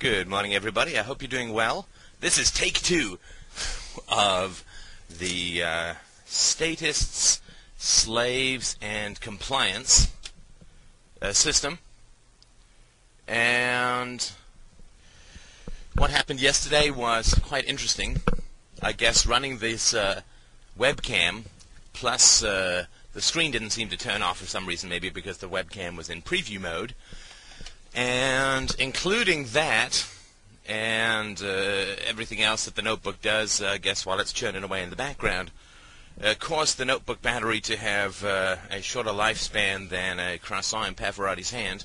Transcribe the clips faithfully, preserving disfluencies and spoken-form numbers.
Good morning, everybody. I hope you're doing well. This is take two of the uh, Statists, Slaves, and Compliance uh, system. And what happened yesterday was quite interesting. I guess running this uh, webcam plus uh, the screen didn't seem to turn off for some reason, maybe because the webcam was in preview mode. And including that and uh, everything else that the notebook does, uh, I guess while it's churning away in the background, uh, caused the notebook battery to have uh, a shorter lifespan than a croissant in Pavarotti's hand.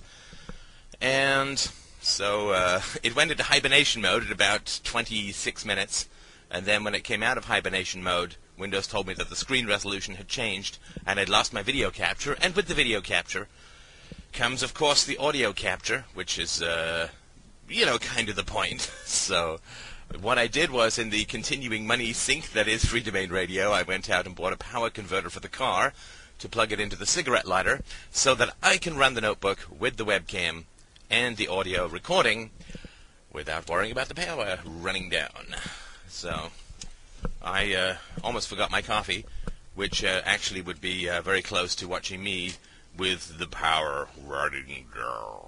And so uh, it went into hibernation mode at about twenty-six minutes. And then when it came out of hibernation mode, Windows told me that the screen resolution had changed and I'd lost my video capture. And with the video capture comes, of course, the audio capture, which is, uh, you know, kind of the point. So what I did was, in the continuing money sink that is Free Domain Radio, I went out and bought a power converter for the car to plug it into the cigarette lighter so that I can run the notebook with the webcam and the audio recording without worrying about the power running down. So I uh, almost forgot my coffee, which uh, actually would be uh, very close to watching me with the power running down.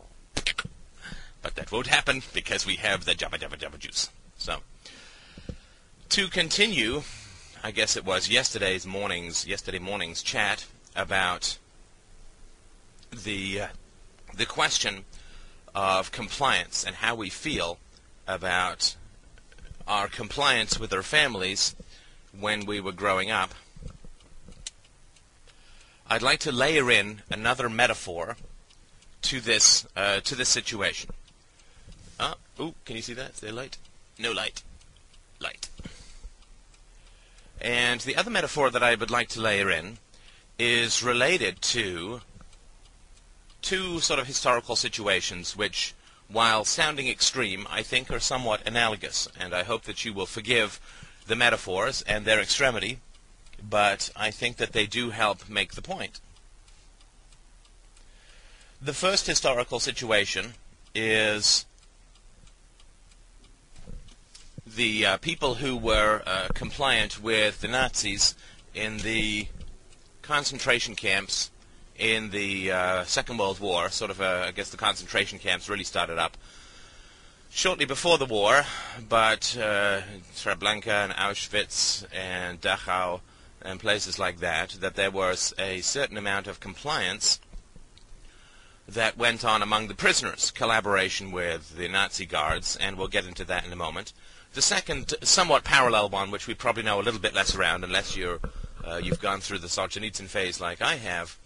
But that won't happen because we have the Jabba Jabba Jabba juice. So, to continue, I guess it was yesterday's morning's, yesterday morning's chat about the, uh, the question of compliance and how we feel about our compliance with our families when we were growing up. I'd like to layer in another metaphor to this uh, to this situation. Ah, ooh, can you see that? Is there light? No light. Light. And the other metaphor that I would like to layer in is related to two sort of historical situations which, while sounding extreme, I think are somewhat analogous. And I hope that you will forgive the metaphors and their extremity, but I think that they do help make the point. The first historical situation is the uh, people who were uh, compliant with the Nazis in the concentration camps in the uh, Second World War. Sort of, uh, I guess the concentration camps really started up shortly before the war, but uh, Treblinka and Auschwitz and Dachau and places like that, that there was a certain amount of compliance that went on among the prisoners, collaboration with the Nazi guards, and we'll get into that in a moment. The second, somewhat parallel one, which we probably know a little bit less around, unless you're, uh, you've gone through the Solzhenitsyn phase like I have,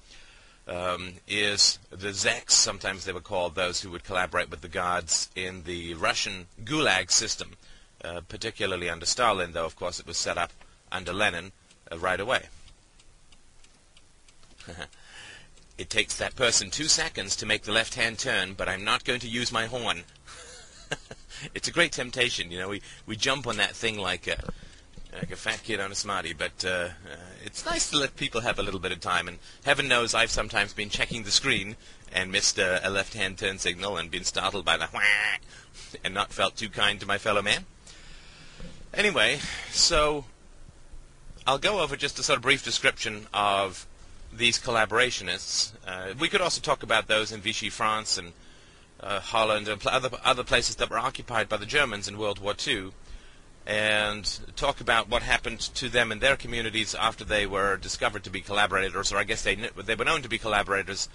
um, is the Zeks, sometimes they were called, those who would collaborate with the guards in the Russian Gulag system, uh, particularly under Stalin, though, of course, it was set up under Lenin, Uh, right away. It takes that person two seconds to make the left hand turn, but I'm not going to use my horn. It's a great temptation, you know. We we jump on that thing like a like a fat kid on a smarty, but uh, uh, it's nice to let people have a little bit of time. And heaven knows I've sometimes been checking the screen and missed uh, a left hand turn signal and been startled by the whack and not felt too kind to my fellow man. Anyway, so I'll go over just a sort of brief description of these collaborationists. Uh, we could also talk about those in Vichy, France, and uh, Holland, and pl other, other places that were occupied by the Germans in World War Two, and talk about what happened to them and their communities after they were discovered to be collaborators, or I guess they, kn they were known to be collaborators,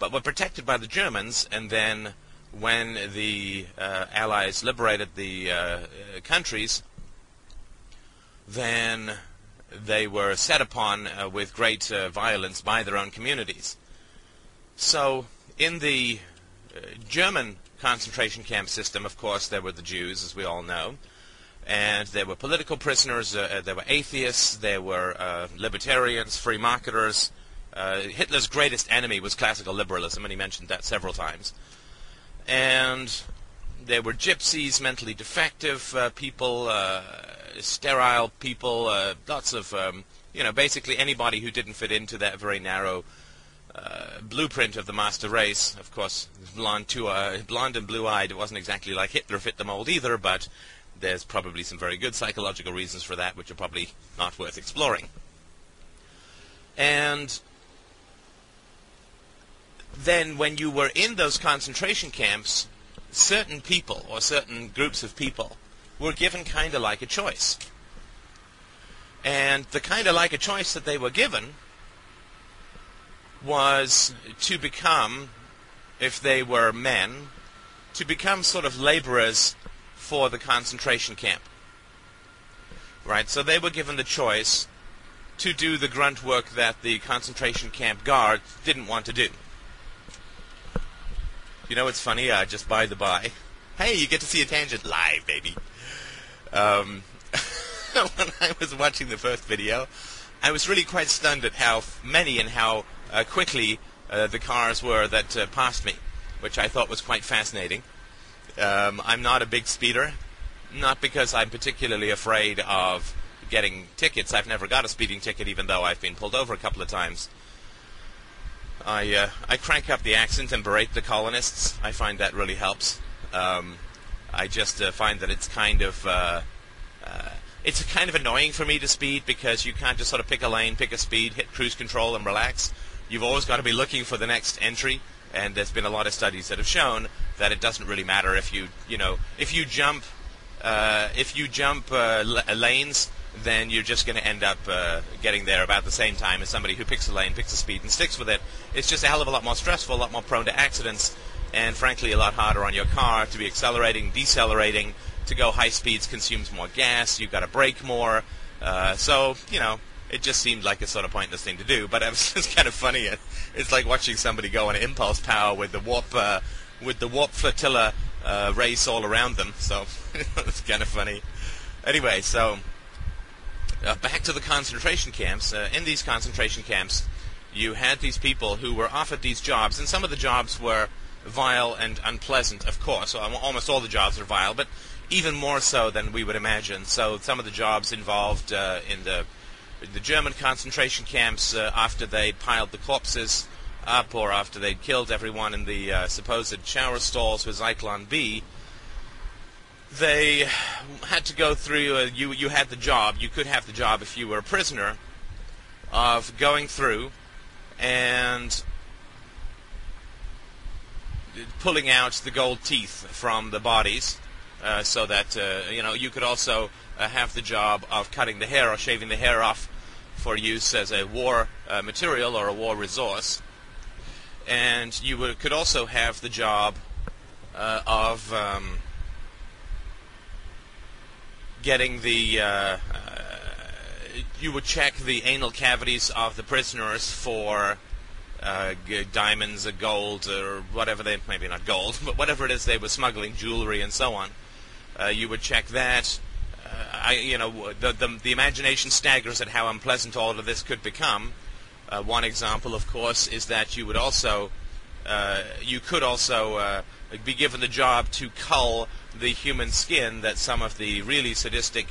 but were protected by the Germans, and then when the uh, Allies liberated the uh, countries, then they were set upon uh, with great uh, violence by their own communities. So in the uh, German concentration camp system, of course, there were the Jews, as we all know, and there were political prisoners, uh, there were atheists, there were uh, libertarians, free marketers. Uh, Hitler's greatest enemy was classical liberalism, and he mentioned that several times. And there were gypsies, mentally defective uh, people, uh, sterile people, uh, lots of, um, you know, basically anybody who didn't fit into that very narrow uh, blueprint of the master race. Of course, blonde, too, uh, blonde and blue-eyed. It wasn't exactly like Hitler fit the mold either, but there's probably some very good psychological reasons for that, which are probably not worth exploring. And then when you were in those concentration camps, certain people or certain groups of people were given kind of like a choice. And the kind of like a choice that they were given was to become, if they were men, to become sort of laborers for the concentration camp. Right? So they were given the choice to do the grunt work that the concentration camp guard didn't want to do. You know, it's funny, uh, just by the by. Hey, you get to see a tangent live, baby. Um, when I was watching the first video, I was really quite stunned at how many and how uh, quickly uh, the cars were that uh, passed me, which I thought was quite fascinating. Um, I'm not a big speeder, not because I'm particularly afraid of getting tickets. I've never got a speeding ticket, even though I've been pulled over a couple of times. I uh, I crank up the accent and berate the colonists. I find that really helps. Um, I just uh, find that it's kind of uh, uh, it's kind of annoying for me to speed, because you can't just sort of pick a lane, pick a speed, hit cruise control, and relax. You've always got to be looking for the next entry. And there's been a lot of studies that have shown that it doesn't really matter if you, you know, if you jump, uh, if you jump uh, l lanes, then you're just going to end up uh, getting there about the same time as somebody who picks a lane, picks a speed, and sticks with it. It's just a hell of a lot more stressful, a lot more prone to accidents, and frankly a lot harder on your car to be accelerating, decelerating. To go high speeds consumes more gas. You've got to brake more. Uh, so, you know, it just seemed like a sort of pointless thing to do, but it was just kind of funny. It's like watching somebody go on impulse power with the warp, uh, with the warp flotilla uh, race all around them. So it's kind of funny. Anyway, so uh, back to the concentration camps. Uh, in these concentration camps, you had these people who were offered these jobs, and some of the jobs were vile and unpleasant, of course. Almost all the jobs are vile, but even more so than we would imagine. So some of the jobs involved uh, in the the German concentration camps, uh, after they piled the corpses up, or after they'd killed everyone in the uh, supposed shower stalls with Zyklon B, they had to go through, uh, you, you had the job, you could have the job if you were a prisoner, of going through and pulling out the gold teeth from the bodies, uh, so that, uh, you know, you could also Uh, have the job of cutting the hair or shaving the hair off for use as a war uh, material or a war resource. And you would, could also have the job uh, of um, getting the... Uh, uh, you would check the anal cavities of the prisoners for uh, g diamonds or gold or whatever they... Maybe not gold, but whatever it is they were smuggling, jewelry and so on. Uh, you would check that. I, you know, the, the, the imagination staggers at how unpleasant all of this could become. Uh, one example, of course, is that you would also, uh, you could also uh, be given the job to cull the human skin that some of the really sadistic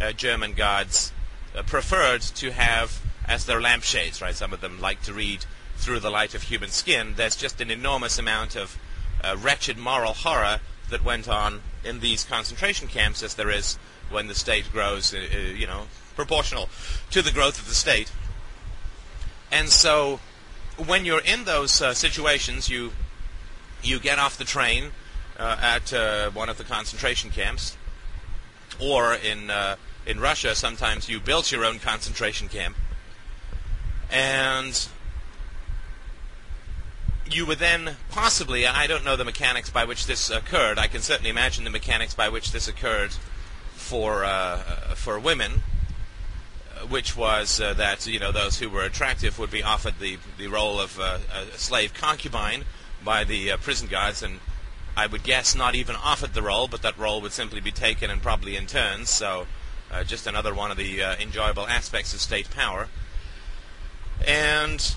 uh, German guards uh, preferred to have as their lampshades, right? Some of them like to read through the light of human skin. There's just an enormous amount of uh, wretched moral horror that went on in these concentration camps, as there is when the state grows, uh, you know, proportional to the growth of the state. And so when you're in those uh, situations, you you get off the train uh, at uh, one of the concentration camps, or in uh, in Russia sometimes you built your own concentration camp, and you were then possibly, I don't know the mechanics by which this occurred, I can certainly imagine the mechanics by which this occurred for uh, for women, which was uh, that, you know, those who were attractive would be offered the the role of uh, a slave concubine by the uh, prison guards, and I would guess not even offered the role, but that role would simply be taken and probably in turns. So uh, just another one of the uh, enjoyable aspects of state power. And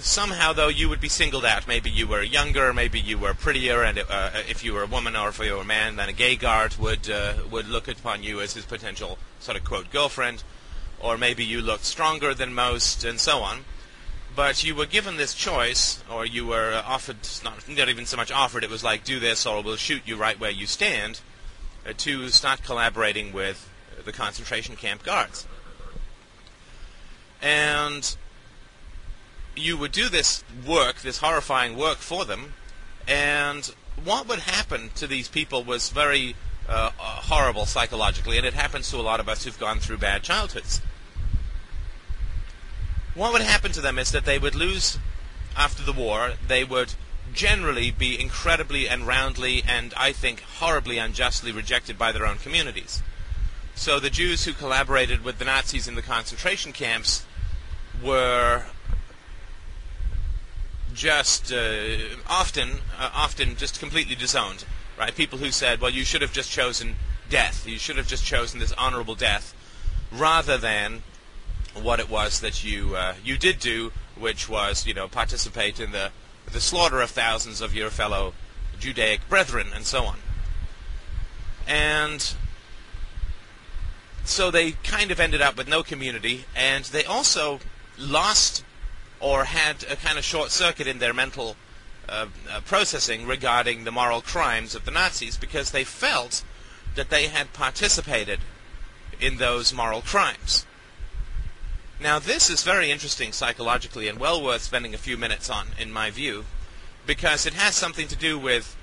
somehow, though, you would be singled out. Maybe you were younger, maybe you were prettier, and uh, if you were a woman or if you were a man, then a gay guard would uh, would look upon you as his potential sort of, quote, girlfriend, or maybe you looked stronger than most, and so on. But you were given this choice, or you were offered, not, not even so much offered, it was like, do this or we'll shoot you right where you stand, uh, to start collaborating with the concentration camp guards. And you would do this work, this horrifying work for them, and what would happen to these people was very uh, horrible psychologically, and it happens to a lot of us who've gone through bad childhoods. What would happen to them is that they would lose after the war. They would generally be incredibly and roundly and, I think, horribly unjustly rejected by their own communities. So the Jews who collaborated with the Nazis in the concentration camps were just uh, often, uh, often just completely disowned, right? People who said, well, you should have just chosen death. You should have just chosen this honorable death rather than what it was that you uh, you did do, which was, you know, participate in the the slaughter of thousands of your fellow Judaic brethren and so on. And so they kind of ended up with no community, and they also lost or had a kind of short circuit in their mental uh, uh, processing regarding the moral crimes of the Nazis, because they felt that they had participated in those moral crimes. Now, this is very interesting psychologically and well worth spending a few minutes on, in my view, because it has something to do with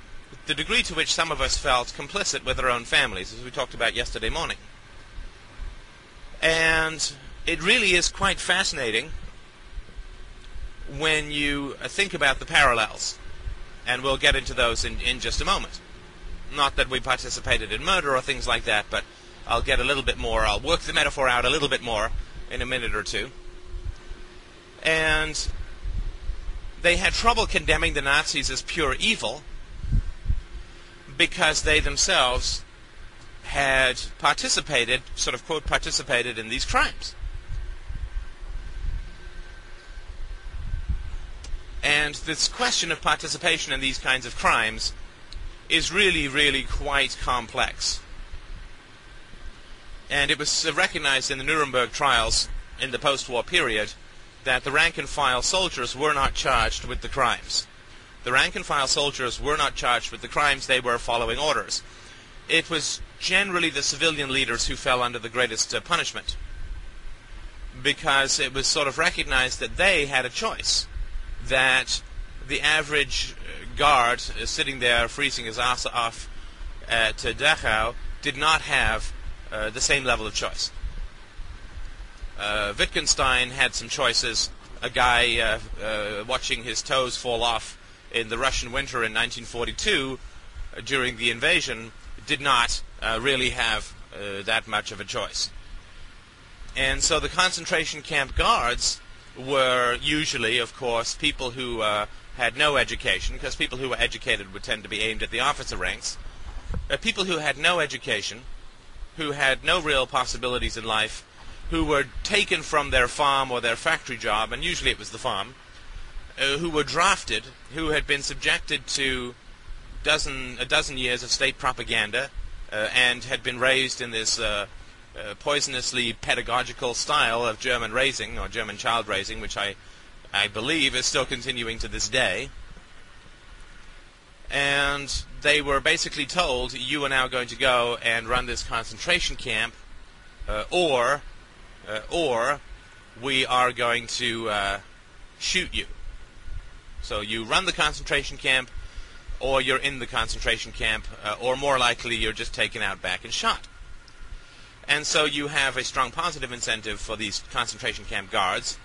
the degree to which some of us felt complicit with our own families, as we talked about yesterday morning. And it really is quite fascinating when you think about the parallels, and we'll get into those in, in just a moment. Not that we participated in murder or things like that, but I'll get a little bit more, I'll work the metaphor out a little bit more in a minute or two. And they had trouble condemning the Nazis as pure evil because they themselves had participated, sort of quote, participated in these crimes. And this question of participation in these kinds of crimes is really, really quite complex. And it was recognized in the Nuremberg trials in the post-war period that the rank-and-file soldiers were not charged with the crimes. The rank-and-file soldiers were not charged with the crimes. They were following orders. It was generally the civilian leaders who fell under the greatest uh, punishment, because it was sort of recognized that they had a choice, that the average guard uh, sitting there freezing his ass off at uh, Dachau did not have Uh, the same level of choice. Uh, Wittgenstein had some choices. A guy uh, uh, watching his toes fall off in the Russian winter in nineteen forty-two uh, during the invasion did not uh, really have uh, that much of a choice. And so the concentration camp guards were usually, of course, people who uh, had no education, because people who were educated would tend to be aimed at the officer ranks. Uh, people who had no education, who had no real possibilities in life, who were taken from their farm or their factory job, and usually it was the farm, uh, who were drafted, who had been subjected to dozen, a dozen years of state propaganda, uh, and had been raised in this uh, uh, poisonously pedagogical style of German raising, or German child raising, which I, I believe is still continuing to this day. And they were basically told, you are now going to go and run this concentration camp, uh, or uh, or we are going to uh, shoot you. So you run the concentration camp, or you're in the concentration camp, uh, or more likely you're just taken out back and shot. And so you have a strong positive incentive for these concentration camp guards,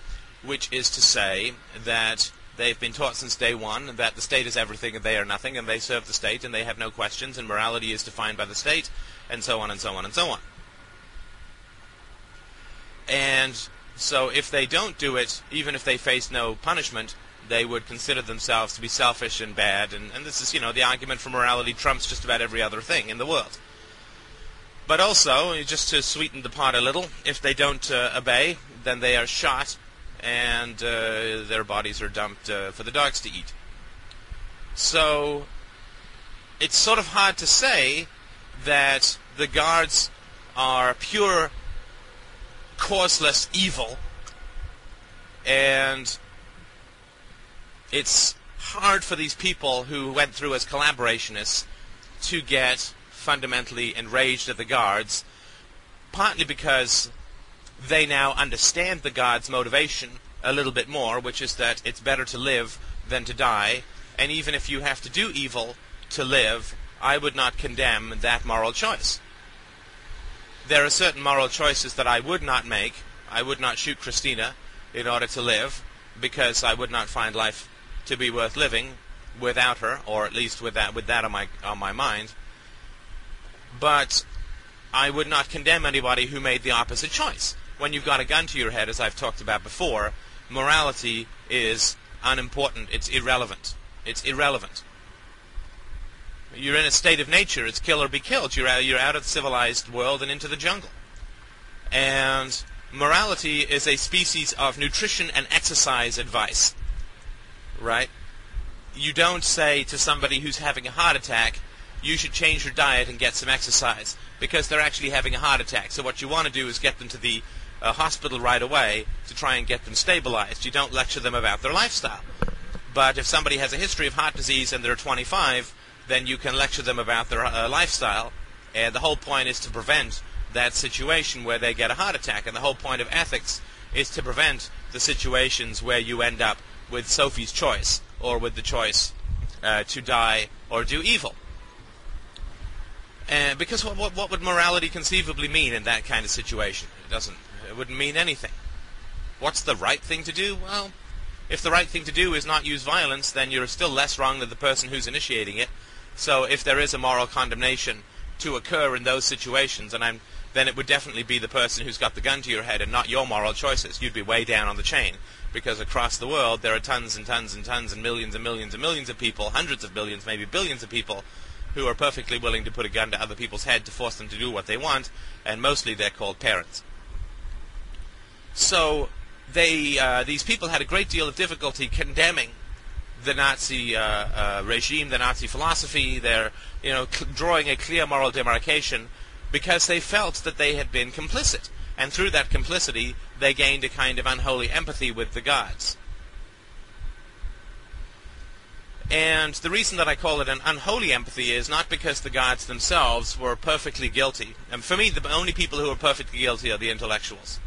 which is to say that they've been taught since day one that the state is everything and they are nothing, and they serve the state and they have no questions, and morality is defined by the state, and so on and so on and so on. And so if they don't do it, even if they face no punishment, they would consider themselves to be selfish and bad, and, and this is, you know, the argument for morality trumps just about every other thing in the world. But also, just to sweeten the pot a little, if they don't uh, obey, then they are shot, and uh, their bodies are dumped uh, for the dogs to eat. So it's sort of hard to say that the guards are pure, causeless evil, and it's hard for these people who went through as collaborationists to get fundamentally enraged at the guards, partly because they now understand the guards' motivation a little bit more, which is that it's better to live than to die, and even if you have to do evil to live, I would not condemn that moral choice. There are certain moral choices that I would not make. I would not shoot Christina in order to live, because I would not find life to be worth living without her, or at least with that, with that on my, on my mind. But I would not condemn anybody who made the opposite choice. When you've got a gun to your head, as I've talked about before, morality is unimportant. It's irrelevant. It's irrelevant. You're in a state of nature. It's kill or be killed. You're out, you're out of the civilized world and into the jungle. And morality is a species of nutrition and exercise advice, right? You don't say to somebody who's having a heart attack, you should change your diet and get some exercise, because they're actually having a heart attack. So what you want to do is get them to the uh, hospital right away to try and get them stabilized. You don't lecture them about their lifestyle. But if somebody has a history of heart disease and they're twenty-five, then you can lecture them about their uh, lifestyle. And the whole point is to prevent that situation where they get a heart attack. And the whole point of ethics is to prevent the situations where you end up with Sophie's choice, or with the choice uh, to die or do evil. Uh, because what, what, what would morality conceivably mean in that kind of situation? It doesn't. It wouldn't mean anything. What's the right thing to do? Well, if the right thing to do is not use violence, then you're still less wrong than the person who's initiating it. So if there is a moral condemnation to occur in those situations, and I'm, then it would definitely be the person who's got the gun to your head and not your moral choices. You'd be way down on the chain, because across the world there are tons and tons and tons and millions and millions and millions of people, hundreds of millions, maybe billions of people, who are perfectly willing to put a gun to other people's head to force them to do what they want, and mostly they're called parents. So they, uh, these people had a great deal of difficulty condemning the Nazi uh, uh, regime, the Nazi philosophy, their, you know, drawing a clear moral demarcation, because they felt that they had been complicit. And through that complicity, they gained a kind of unholy empathy with the gods. And the reason that I call it an unholy empathy is not because the gods themselves were perfectly guilty. And for me, the only people who are perfectly guilty are the intellectuals.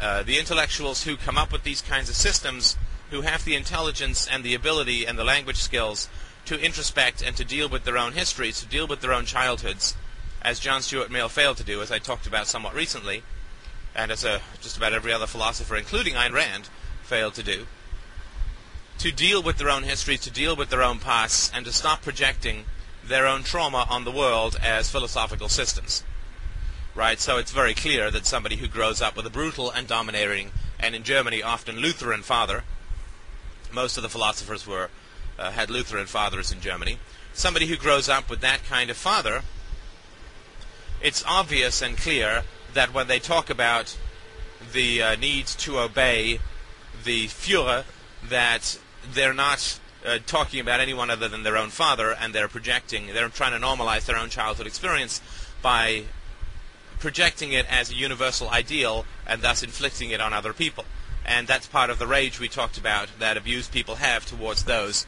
Uh, the intellectuals who come up with these kinds of systems, who have the intelligence and the ability and the language skills to introspect and to deal with their own histories, to deal with their own childhoods, as John Stuart Mill failed to do, as I talked about somewhat recently, and as a, just about every other philosopher, including Ayn Rand, failed to do. To deal with their own history, to deal with their own past, and to stop projecting their own trauma on the world as philosophical systems. Right? So it's very clear that somebody who grows up with a brutal and domineering, and in Germany often Lutheran father — most of the philosophers were uh, had Lutheran fathers in Germany — somebody who grows up with that kind of father, it's obvious and clear that when they talk about the uh, need to obey the Führer, that they're not uh, talking about anyone other than their own father, and they're projecting, they're trying to normalize their own childhood experience by projecting it as a universal ideal and thus inflicting it on other people. And that's part of the rage we talked about that abused people have towards those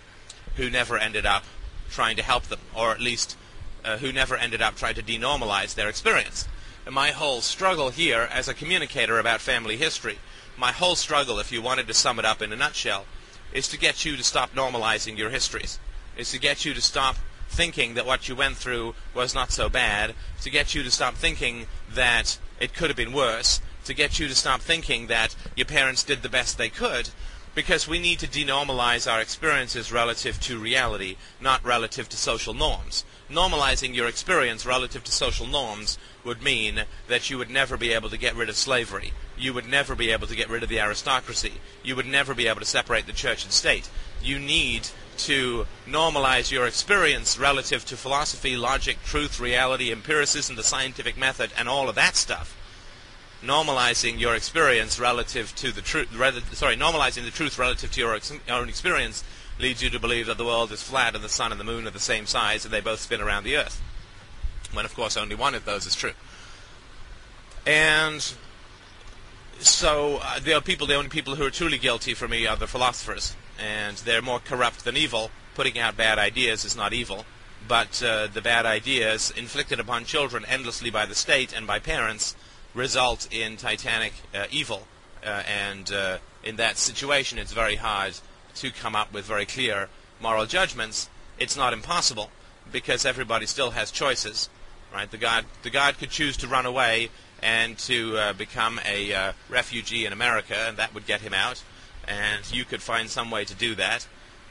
who never ended up trying to help them, or at least uh, who never ended up trying to denormalize their experience. And my whole struggle here as a communicator about family history, my whole struggle, if you wanted to sum it up in a nutshell, is to get you to stop normalizing your histories, is to get you to stop thinking that what you went through was not so bad, to get you to stop thinking that it could have been worse, to get you to stop thinking that your parents did the best they could, because we need to denormalize our experiences relative to reality, not relative to social norms. Normalizing your experience relative to social norms would mean that you would never be able to get rid of slavery. You would never be able to get rid of the aristocracy. You would never be able to separate the church and state. You need to normalize your experience relative to philosophy, logic, truth, reality, empiricism, the scientific method, and all of that stuff. Normalizing your experience relative to the truth, sorry, normalizing the truth relative to your ex own experience leads you to believe that the world is flat and the sun and the moon are the same size and they both spin around the earth, when of course only one of those is true. And so uh, the people, the only people who are truly guilty for me are the philosophers, and they're more corrupt than evil. Putting out bad ideas is not evil, but uh, the bad ideas inflicted upon children endlessly by the state and by parents result in titanic uh, evil, uh, and uh, in that situation it's very hard to come up with very clear moral judgments. It's not impossible, because everybody still has choices, right? The guard, the guard could choose to run away and to uh, become a uh, refugee in America, and that would get him out, and you could find some way to do that.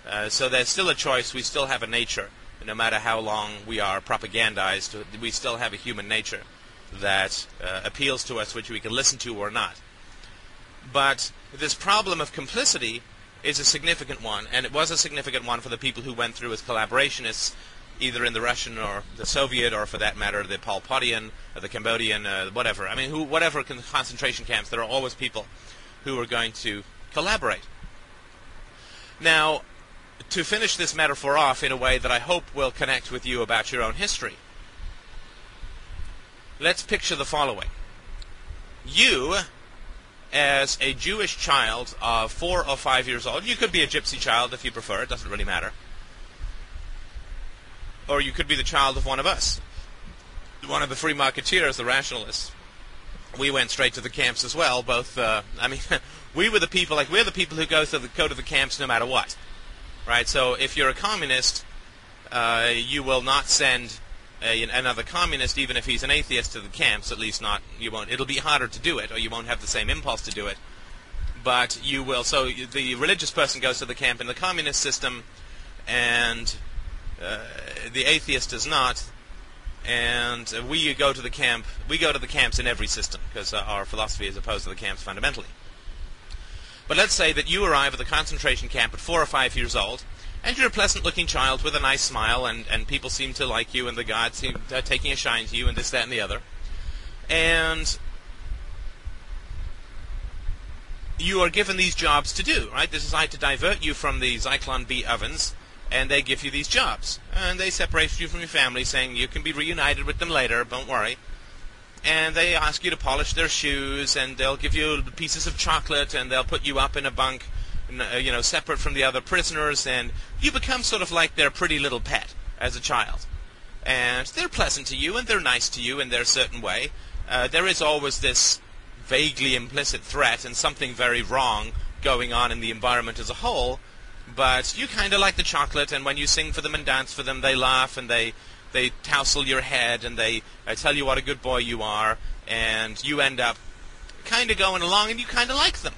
Uh, so there's still a choice. We still have a nature, no matter how long we are propagandized. We still have a human nature that uh, appeals to us, which we can listen to or not. But this problem of complicity is a significant one, and it was a significant one for the people who went through as collaborationists, either in the Russian or the Soviet, or for that matter, the Pol Potian, or the Cambodian, uh, whatever. I mean, who, whatever con concentration camps, there are always people who are going to collaborate. Now, to finish this metaphor off in a way that I hope will connect with you about your own history, let's picture the following. You, as a Jewish child of four or five years old, you could be a gypsy child if you prefer, it doesn't really matter, or you could be the child of one of us, one of the free marketeers, the rationalists. We went straight to the camps as well, both, uh, I mean, we were the people, like, we're the people who go to the, go to the camps no matter what, right? So if you're a communist, uh, you will not send a, another communist, even if he's an atheist, to the camps, at least not, you won't, it'll be harder to do it, or you won't have the same impulse to do it, but you will, so the religious person goes to the camp in the communist system, and Uh, the atheist does not, and we go to the camp. We go to the camps in every system, because uh, our philosophy is opposed to the camps fundamentally. But let's say that you arrive at the concentration camp at four or five years old, and you're a pleasant-looking child with a nice smile, and, and people seem to like you, and the guards seem uh, taking a shine to you, and this, that, and the other. And you are given these jobs to do, right? They decide to divert you from the Zyklon B ovens, and they give you these jobs. And they separate you from your family, saying you can be reunited with them later, don't worry. And they ask you to polish their shoes, and they'll give you pieces of chocolate, and they'll put you up in a bunk, you know, separate from the other prisoners, and you become sort of like their pretty little pet as a child. And they're pleasant to you, and they're nice to you in their certain way. Uh, there is always this vaguely implicit threat and something very wrong going on in the environment as a whole, but you kind of like the chocolate, and when you sing for them and dance for them, they laugh, and they, they tousle your head, and they uh, tell you what a good boy you are, and you end up kind of going along, and you kind of like them,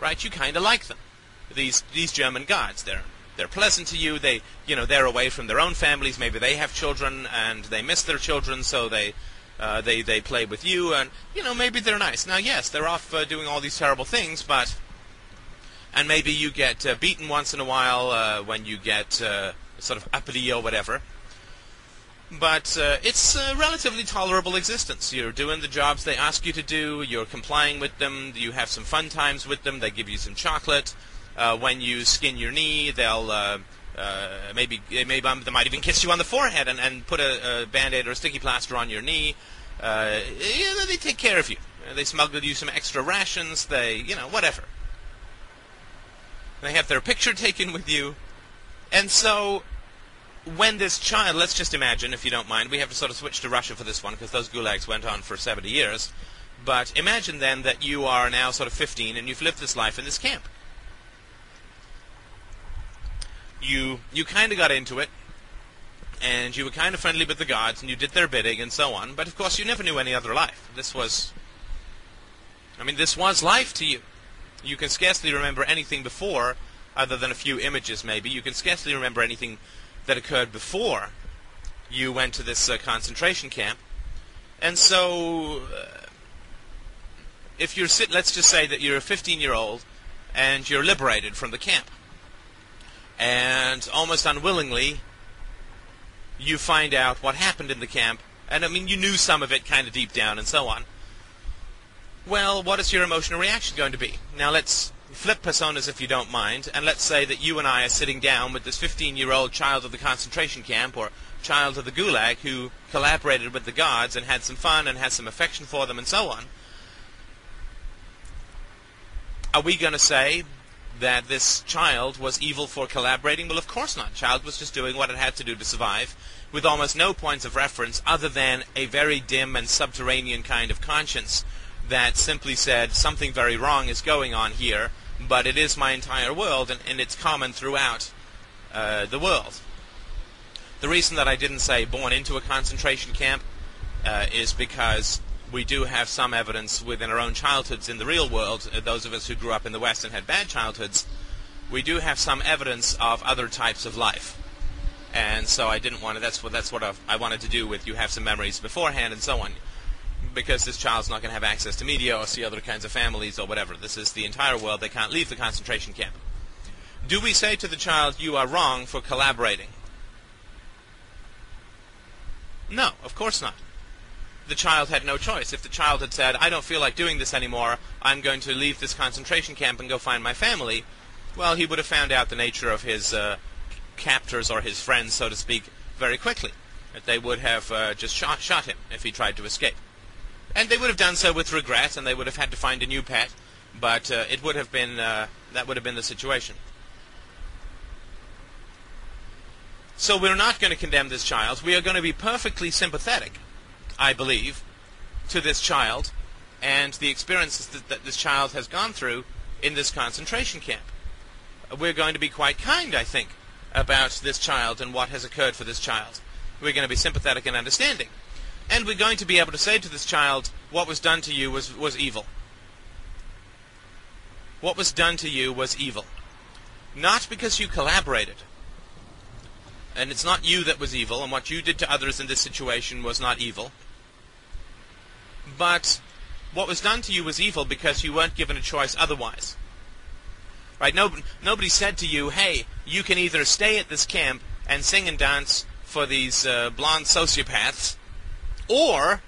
right? You kind of like them. These these German guards, they're they're pleasant to you. They you know they're away from their own families. Maybe they have children, and they miss their children, so they uh, they they play with you, and you know maybe they're nice. Now yes, they're off uh, doing all these terrible things, but. And maybe you get uh, beaten once in a while uh, when you get uh, sort of uppity or whatever. But uh, it's a relatively tolerable existence. You're doing the jobs they ask you to do. You're complying with them. You have some fun times with them. They give you some chocolate. Uh, when you skin your knee, they'll uh, uh, maybe they may, they might even kiss you on the forehead and, and put a, a Band-Aid or a sticky plaster on your knee. Uh, you know, they take care of you. They smuggle you some extra rations. They, you know, whatever. They have their picture taken with you. And so when this child, let's just imagine, if you don't mind, we have to sort of switch to Russia for this one because those gulags went on for seventy years. But imagine then that you are now sort of fifteen and you've lived this life in this camp. You, you kind of got into it, and you were kind of friendly with the guards, and you did their bidding and so on. But, of course, you never knew any other life. This was, I mean, this was life to you. You can scarcely remember anything before, other than a few images maybe. You can scarcely remember anything that occurred before you went to this uh, concentration camp. And so, uh, if you're sit, let's just say that you're a fifteen-year-old and you're liberated from the camp. And almost unwillingly, you find out what happened in the camp. And I mean, you knew some of it kind of deep down and so on. Well, what is your emotional reaction going to be? Now let's flip personas, if you don't mind, and let's say that you and I are sitting down with this fifteen-year-old child of the concentration camp or child of the gulag who collaborated with the guards and had some fun and has some affection for them and so on. Are we going to say that this child was evil for collaborating? Well, of course not. Child was just doing what it had to do to survive, with almost no points of reference other than a very dim and subterranean kind of conscience that simply said something very wrong is going on here, but it is my entire world, and, and it's common throughout uh, the world. The reason that I didn't say born into a concentration camp uh, is because we do have some evidence within our own childhoods in the real world. Those of us who grew up in the West and had bad childhoods, we do have some evidence of other types of life. And so I didn't want to, that's what, that's what I've, I wanted to do with you have some memories beforehand and so on, because this child's not going to have access to media or see other kinds of families or whatever. This is the entire world. They can't leave the concentration camp. Do we say to the child, you are wrong for collaborating? No, of course not. The child had no choice. If the child had said, I don't feel like doing this anymore, I'm going to leave this concentration camp and go find my family, well, he would have found out the nature of his uh, captors or his friends, so to speak, very quickly. They would have uh, just shot, shot him if he tried to escape. And they would have done so with regret, and they would have had to find a new pet, but uh, it would have been, uh, that would have been the situation. So we're not going to condemn this child. We are going to be perfectly sympathetic, I believe, to this child and the experiences that, that this child has gone through in this concentration camp. We're going to be quite kind, I think, about this child and what has occurred for this child. We're going to be sympathetic and understanding. And we're going to be able to say to this child, what was done to you was, was evil. What was done to you was evil. Not because you collaborated. And it's not you that was evil, and what you did to others in this situation was not evil. But what was done to you was evil because you weren't given a choice otherwise. Right? No, nobody said to you, hey, you can either stay at this camp and sing and dance for these uh, blonde sociopaths, or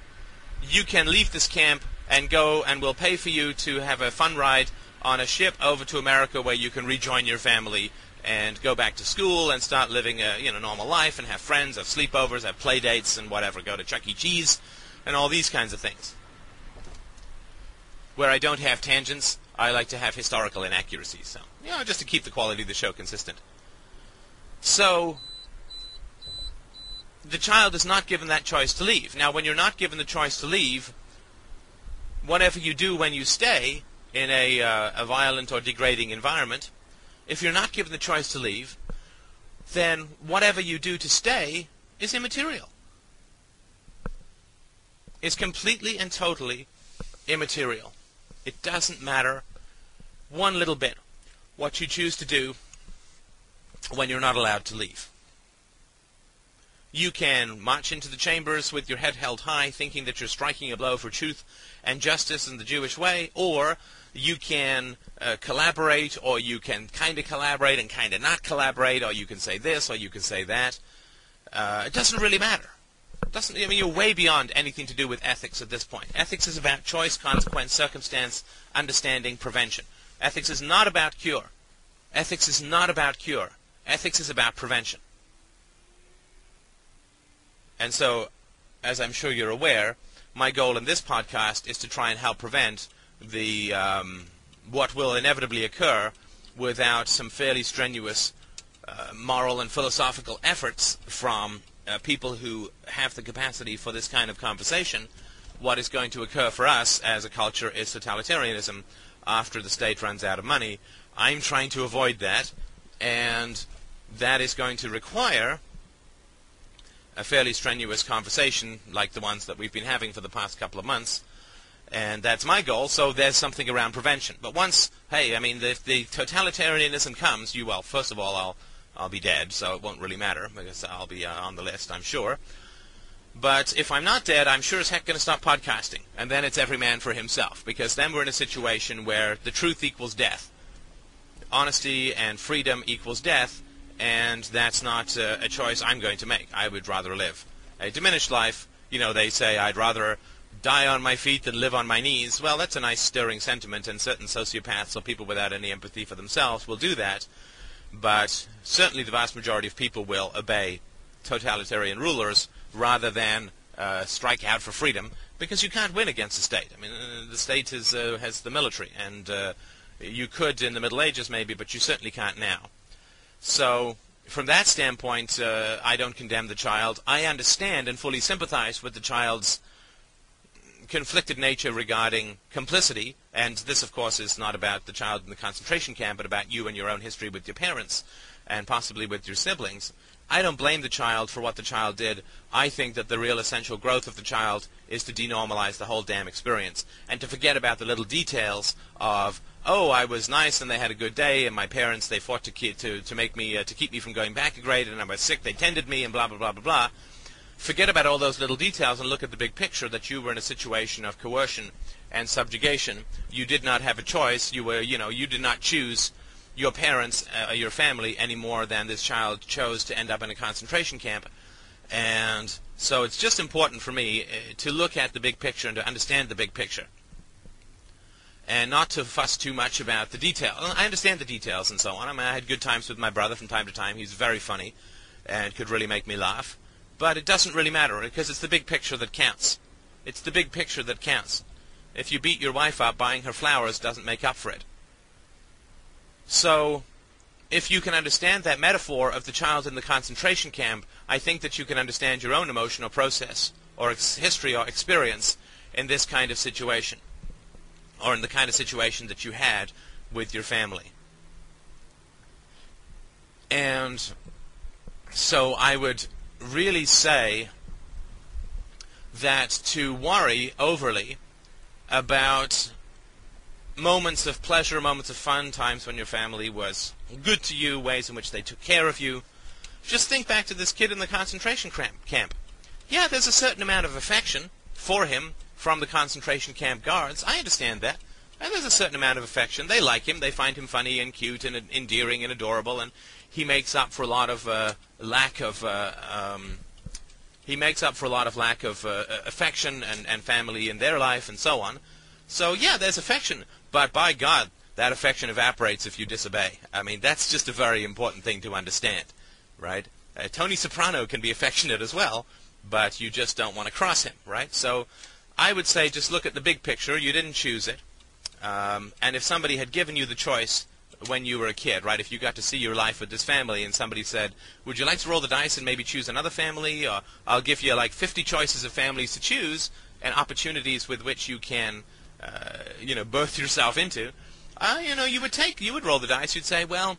you can leave this camp and go, and we'll pay for you to have a fun ride on a ship over to America where you can rejoin your family and go back to school and start living a you know normal life and have friends, have sleepovers, have play dates and whatever, go to Chuck E. Cheese and all these kinds of things. Where I don't have tangents, I like to have historical inaccuracies, so you know, just to keep the quality of the show consistent. So the child is not given that choice to leave. Now, when you're not given the choice to leave, whatever you do when you stay in a, uh, a violent or degrading environment, if you're not given the choice to leave, then whatever you do to stay is immaterial. It's completely and totally immaterial. It doesn't matter one little bit what you choose to do when you're not allowed to leave. You can march into the chambers with your head held high, thinking that you're striking a blow for truth and justice in the Jewish way, or you can uh, collaborate, or you can kind of collaborate and kind of not collaborate, or you can say this, or you can say that. Uh, it doesn't really matter. It doesn't, I mean, you're way beyond anything to do with ethics at this point. Ethics is about choice, consequence, circumstance, understanding, prevention. Ethics is not about cure. Ethics is not about cure. Ethics is about prevention. And so, as I'm sure you're aware, my goal in this podcast is to try and help prevent the um, what will inevitably occur without some fairly strenuous uh, moral and philosophical efforts from uh, people who have the capacity for this kind of conversation. What is going to occur for us as a culture is totalitarianism after the state runs out of money. I'm trying to avoid that, and that is going to require a fairly strenuous conversation like the ones that we've been having for the past couple of months, and that's my goal. So there's something around prevention. But once, hey, I mean, if the totalitarianism comes, you, well, first of all, I'll I'll be dead, so it won't really matter because I'll be uh, on the list, I'm sure. But if I'm not dead, I'm sure as heck going to stop podcasting, and then it's every man for himself, because then we're in a situation where the truth equals death, honesty and freedom equals death. And that's not uh, a choice I'm going to make. I would rather live a diminished life. You know, they say I'd rather die on my feet than live on my knees. Well, that's a nice stirring sentiment, and certain sociopaths or people without any empathy for themselves will do that. But certainly the vast majority of people will obey totalitarian rulers rather than uh, strike out for freedom, because you can't win against the state. I mean, uh, the state is, uh, has the military, and uh, You could in the Middle Ages maybe, but you certainly can't now. So from that standpoint, uh, I don't condemn the child. I understand and fully sympathize with the child's conflicted nature regarding complicity, and this, of course, is not about the child in the concentration camp, but about you and your own history with your parents and possibly with your siblings. I don't blame the child for what the child did. I think that the real essential growth of the child is to denormalize the whole damn experience and to forget about the little details of, oh, I was nice and they had a good day, and my parents, they fought to keep, to, to make me uh, to keep me from going back a grade, and I was sick, they tended me, and blah blah blah blah blah. Forget about all those little details and look at the big picture, that you were in a situation of coercion and subjugation. You did not have a choice. You were, you know, you did not choose your parents, uh, your family, any more than this child chose to end up in a concentration camp. And so it's just important for me uh, to look at the big picture and to understand the big picture, and not to fuss too much about the detail. I understand the details and so on. I mean, I had good times with my brother from time to time. He's very funny and could really make me laugh. But it doesn't really matter, because it's the big picture that counts. It's the big picture that counts. If you beat your wife up, buying her flowers doesn't make up for it. So if you can understand that metaphor of the child in the concentration camp, I think that you can understand your own emotional process or ex- history or experience in this kind of situation, or in the kind of situation that you had with your family. And so I would really say that to worry overly about moments of pleasure, moments of fun, times when your family was good to you, ways in which they took care of you, just think back to this kid in the concentration camp. Yeah, there's a certain amount of affection for him from the concentration camp guards. I understand that. And there's a certain amount of affection. They like him. They find him funny and cute and endearing and adorable, and he makes up for a lot of uh, lack of uh, um, he makes up for a lot of lack of uh, affection and, and family in their life and so on. So yeah, there's affection, but by God, that affection evaporates if you disobey. I mean, that's just a very important thing to understand, right? Uh, Tony Soprano can be affectionate as well, but you just don't want to cross him, right? So I would say just look at the big picture. You didn't choose it. Um, and if somebody had given you the choice when you were a kid, right, if you got to see your life with this family and somebody said, would you like to roll the dice and maybe choose another family? Or I'll give you like fifty choices of families to choose and opportunities with which you can, uh, you know, birth yourself into. Uh, you know, you would take, you would roll the dice. You'd say, well,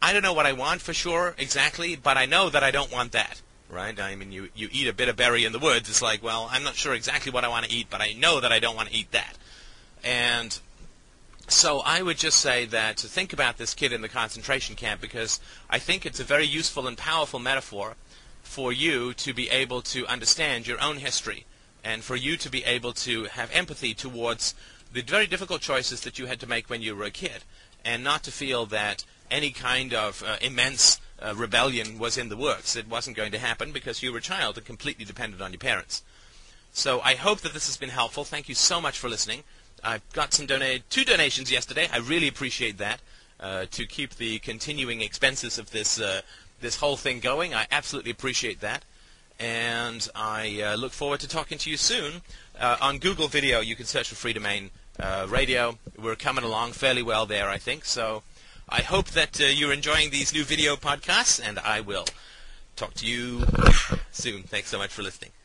I don't know what I want for sure exactly, but I know that I don't want that. Right? I mean, you, you eat a bit of berry in the woods. It's like, well, I'm not sure exactly what I want to eat, but I know that I don't want to eat that. And so I would just say that to think about this kid in the concentration camp, because I think it's a very useful and powerful metaphor for you to be able to understand your own history and for you to be able to have empathy towards the very difficult choices that you had to make when you were a kid, and not to feel that any kind of uh, immense Uh, rebellion was in the works. It wasn't going to happen because you were a child and completely dependent on your parents. So I hope that this has been helpful. Thank you so much for listening. I got some dona- two donations yesterday. I really appreciate that uh, to keep the continuing expenses of this uh, this whole thing going. I absolutely appreciate that. And I uh, look forward to talking to you soon. Uh, on Google Video, you can search for Free Domain uh, Radio. We're coming along fairly well there, I think. So I hope that uh, you're enjoying these new video podcasts, and I will talk to you soon. Thanks so much for listening.